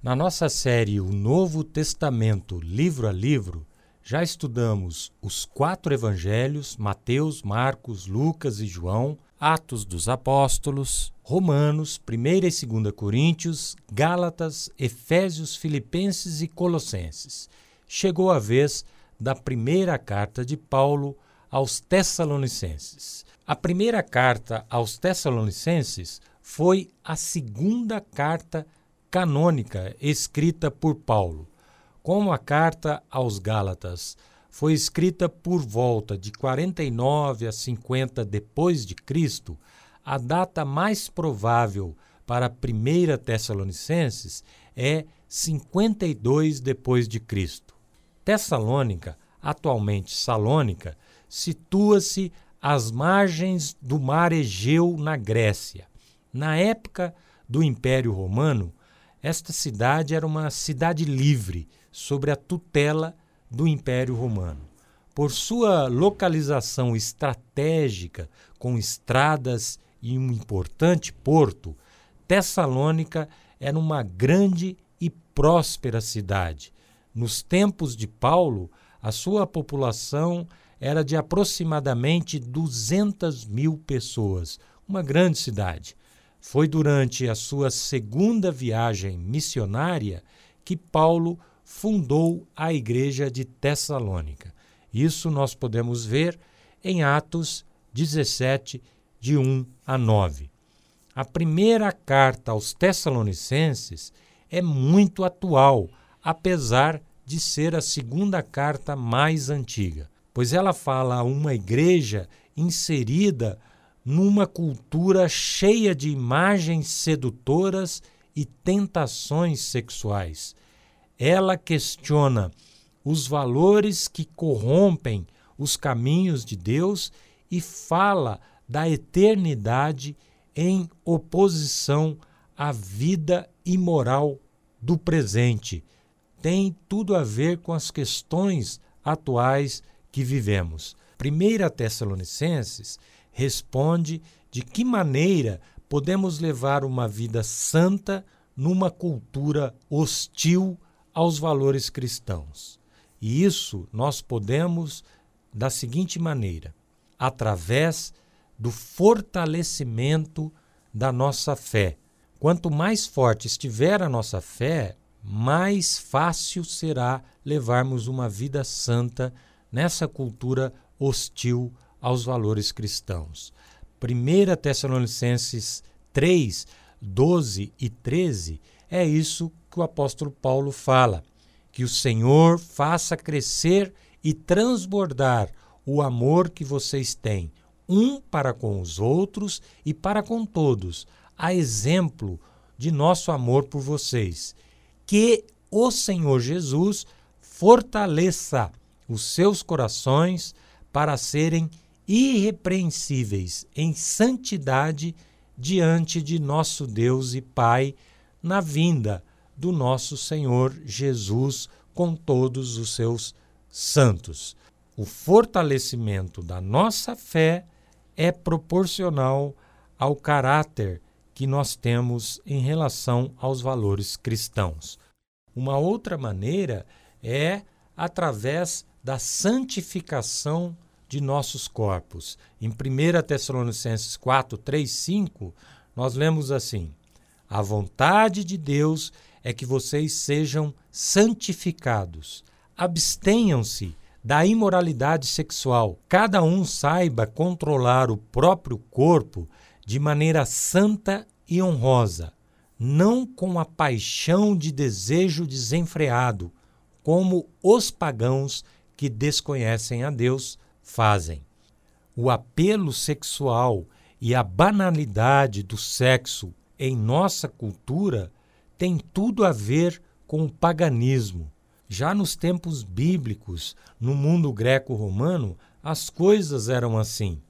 Na nossa série O Novo Testamento, livro a livro, já estudamos os 4 evangelhos, Mateus, Marcos, Lucas e João, Atos dos Apóstolos, Romanos, 1 e 2 Coríntios, Gálatas, Efésios, Filipenses e Colossenses. Chegou a vez da primeira carta de Paulo aos Tessalonicenses. A primeira carta aos Tessalonicenses foi a segunda carta canônica escrita por Paulo. Como a carta aos Gálatas foi escrita por volta de 49 a 50 depois de Cristo, a data mais provável para a primeira Tessalonicenses é 52 depois de Cristo. Tessalônica, atualmente Salônica, situa-se às margens do mar Egeu, na Grécia. Na época do Império Romano, esta cidade era uma cidade livre, sobre a tutela do Império Romano. Por sua localização estratégica, com estradas e um importante porto, Tessalônica era uma grande e próspera cidade. Nos tempos de Paulo, a sua população era de aproximadamente 200 mil pessoas, uma grande cidade. Foi durante a sua segunda viagem missionária que Paulo fundou a igreja de Tessalônica. Isso nós podemos ver em Atos 17, de 1 a 9. A primeira carta aos Tessalonicenses é muito atual, apesar de ser a segunda carta mais antiga, pois ela fala a uma igreja inserida numa cultura cheia de imagens sedutoras e tentações sexuais. Ela questiona os valores que corrompem os caminhos de Deus e fala da eternidade em oposição à vida imoral do presente. Tem tudo a ver com as questões atuais que vivemos. 1 Tessalonicenses responde de que maneira podemos levar uma vida santa numa cultura hostil aos valores cristãos. E isso nós podemos da seguinte maneira: através do fortalecimento da nossa fé. Quanto mais forte estiver a nossa fé, mais fácil será levarmos uma vida santa nessa cultura hostil aos valores cristãos. 1 Tessalonicenses 3, 12 e 13, é isso que o apóstolo Paulo fala, que o Senhor faça crescer e transbordar o amor que vocês têm, um para com os outros e para com todos, a exemplo de nosso amor por vocês. Que o Senhor Jesus fortaleça os seus corações para serem irrepreensíveis em santidade diante de nosso Deus e Pai, na vinda do nosso Senhor Jesus com todos os seus santos. O fortalecimento da nossa fé é proporcional ao caráter que nós temos em relação aos valores cristãos. Uma outra maneira é através da santificação de nossos corpos. Em 1 Tessalonicenses 4, 3, 5, nós lemos assim: a vontade de Deus é que vocês sejam santificados. Abstenham-se da imoralidade sexual. Cada um saiba controlar o próprio corpo de maneira santa e honrosa, não com a paixão de desejo desenfreado, como os pagãos que desconhecem a Deus fazem. O apelo sexual e a banalidade do sexo em nossa cultura tem tudo a ver com o paganismo. Já nos tempos bíblicos, no mundo greco-romano, as coisas eram assim.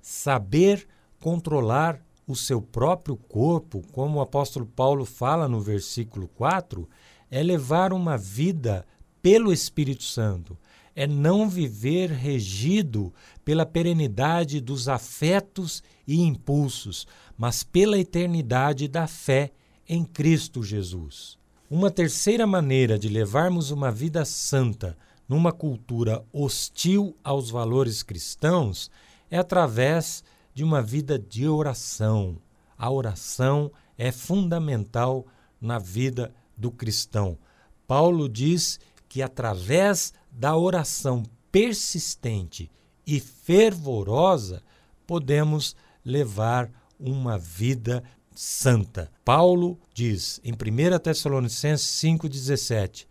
Saber controlar o seu próprio corpo, como o apóstolo Paulo fala no versículo 4, é levar uma vida pelo Espírito Santo. É não viver regido pela perenidade dos afetos e impulsos, mas pela eternidade da fé em Cristo Jesus. Uma terceira maneira de levarmos uma vida santa numa cultura hostil aos valores cristãos é através de uma vida de oração. A oração é fundamental na vida do cristão. Paulo diz que através da oração persistente e fervorosa podemos levar uma vida santa. Paulo diz em 1 Tessalonicenses 5,17: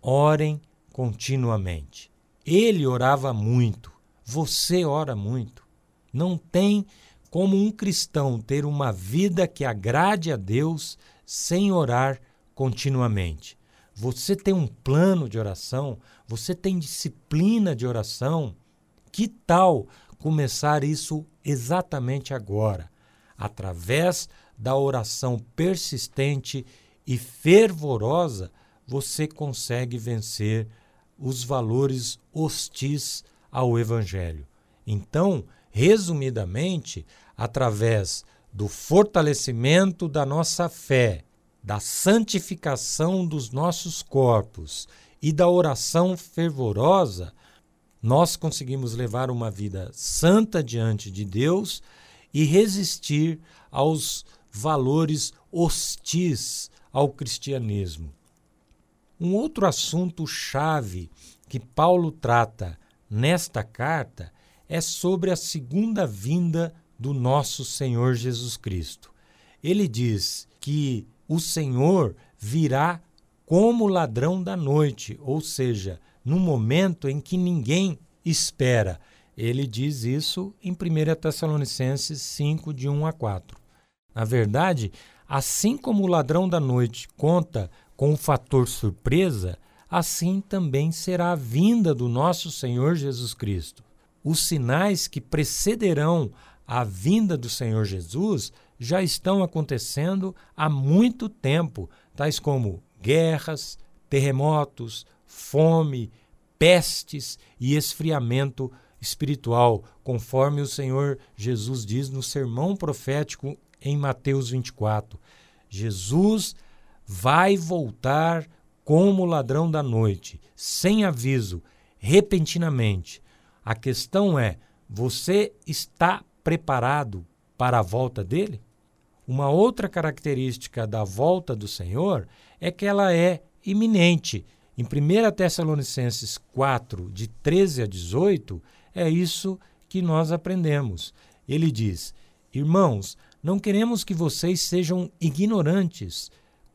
orem continuamente. Ele orava muito, você ora muito. Não tem como um cristão ter uma vida que agrade a Deus sem orar continuamente. Você tem um plano de oração, você tem disciplina de oração. Que tal começar isso exatamente agora, através da oração persistente e fervorosa? Você consegue vencer os valores hostis ao Evangelho. Então, resumidamente, através do fortalecimento da nossa fé, da santificação dos nossos corpos e da oração fervorosa, nós conseguimos levar uma vida santa diante de Deus e resistir aos valores hostis ao cristianismo. Um outro assunto chave que Paulo trata nesta carta é sobre a segunda vinda do nosso Senhor Jesus Cristo. Ele diz que o Senhor virá como ladrão da noite, ou seja, num momento em que ninguém espera. Ele diz isso em 1 Tessalonicenses 5, de 1 a 4. Na verdade, assim como o ladrão da noite conta com o fator surpresa, assim também será a vinda do nosso Senhor Jesus Cristo. Os sinais que precederão a vinda do Senhor Jesus já estão acontecendo há muito tempo, tais como guerras, terremotos, fome, pestes e esfriamento espiritual, conforme o Senhor Jesus diz no sermão profético em Mateus 24. Jesus vai voltar como ladrão da noite, sem aviso, repentinamente. A questão é, você está preparado para a volta dele? Uma outra característica da volta do Senhor é que ela é iminente. Em 1 Tessalonicenses 4, de 13 a 18, é isso que nós aprendemos. Ele diz: irmãos, não queremos que vocês sejam ignorantes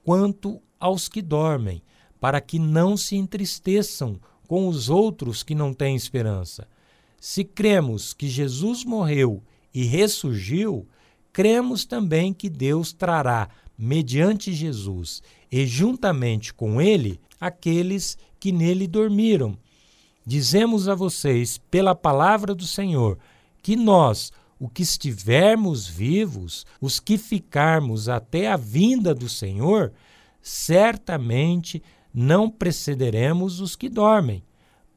quanto aos que dormem, para que não se entristeçam com os outros que não têm esperança. Se cremos que Jesus morreu e ressurgiu, cremos também que Deus trará, mediante Jesus, e juntamente com ele, aqueles que nele dormiram. Dizemos a vocês, pela palavra do Senhor, que nós, o que estivermos vivos, os que ficarmos até a vinda do Senhor, certamente não precederemos os que dormem,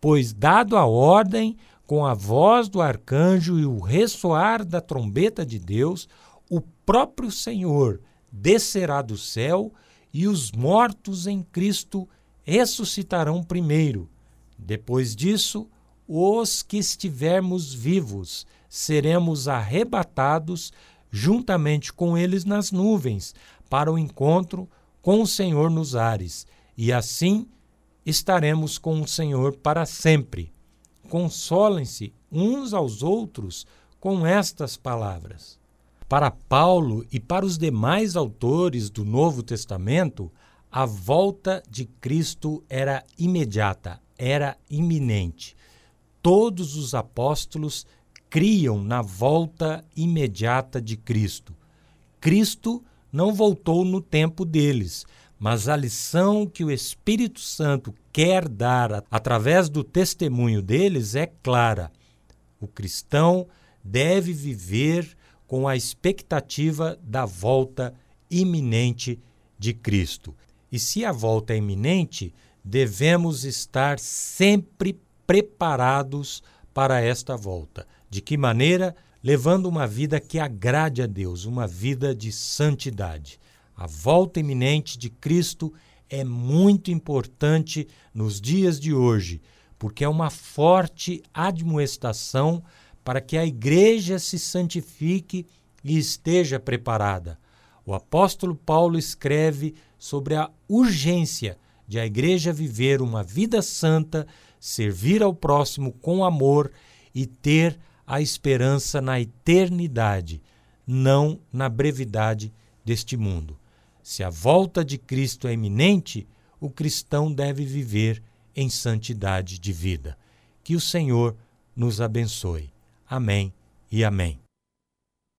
pois dado a ordem, com a voz do arcanjo e o ressoar da trombeta de Deus, o próprio Senhor descerá do céu e os mortos em Cristo ressuscitarão primeiro. Depois disso, os que estivermos vivos seremos arrebatados juntamente com eles nas nuvens para o encontro com o Senhor nos ares, e assim estaremos com o Senhor para sempre. Consolem-se uns aos outros com estas palavras. Para Paulo e para os demais autores do Novo Testamento, a volta de Cristo era imediata, era iminente. Todos os apóstolos criam na volta imediata de Cristo. Cristo não voltou no tempo deles, mas a lição que o Espírito Santo quer dar através do testemunho deles é clara. O cristão deve viver com a expectativa da volta iminente de Cristo. E se a volta é iminente, devemos estar sempre preparados para esta volta. De que maneira? Levando uma vida que agrade a Deus, uma vida de santidade. A volta iminente de Cristo é muito importante nos dias de hoje, porque é uma forte admoestação para que a igreja se santifique e esteja preparada. O apóstolo Paulo escreve sobre a urgência de a igreja viver uma vida santa, servir ao próximo com amor e ter a esperança na eternidade, não na brevidade deste mundo. Se a volta de Cristo é iminente, o cristão deve viver em santidade de vida. Que o Senhor nos abençoe. Amém e amém.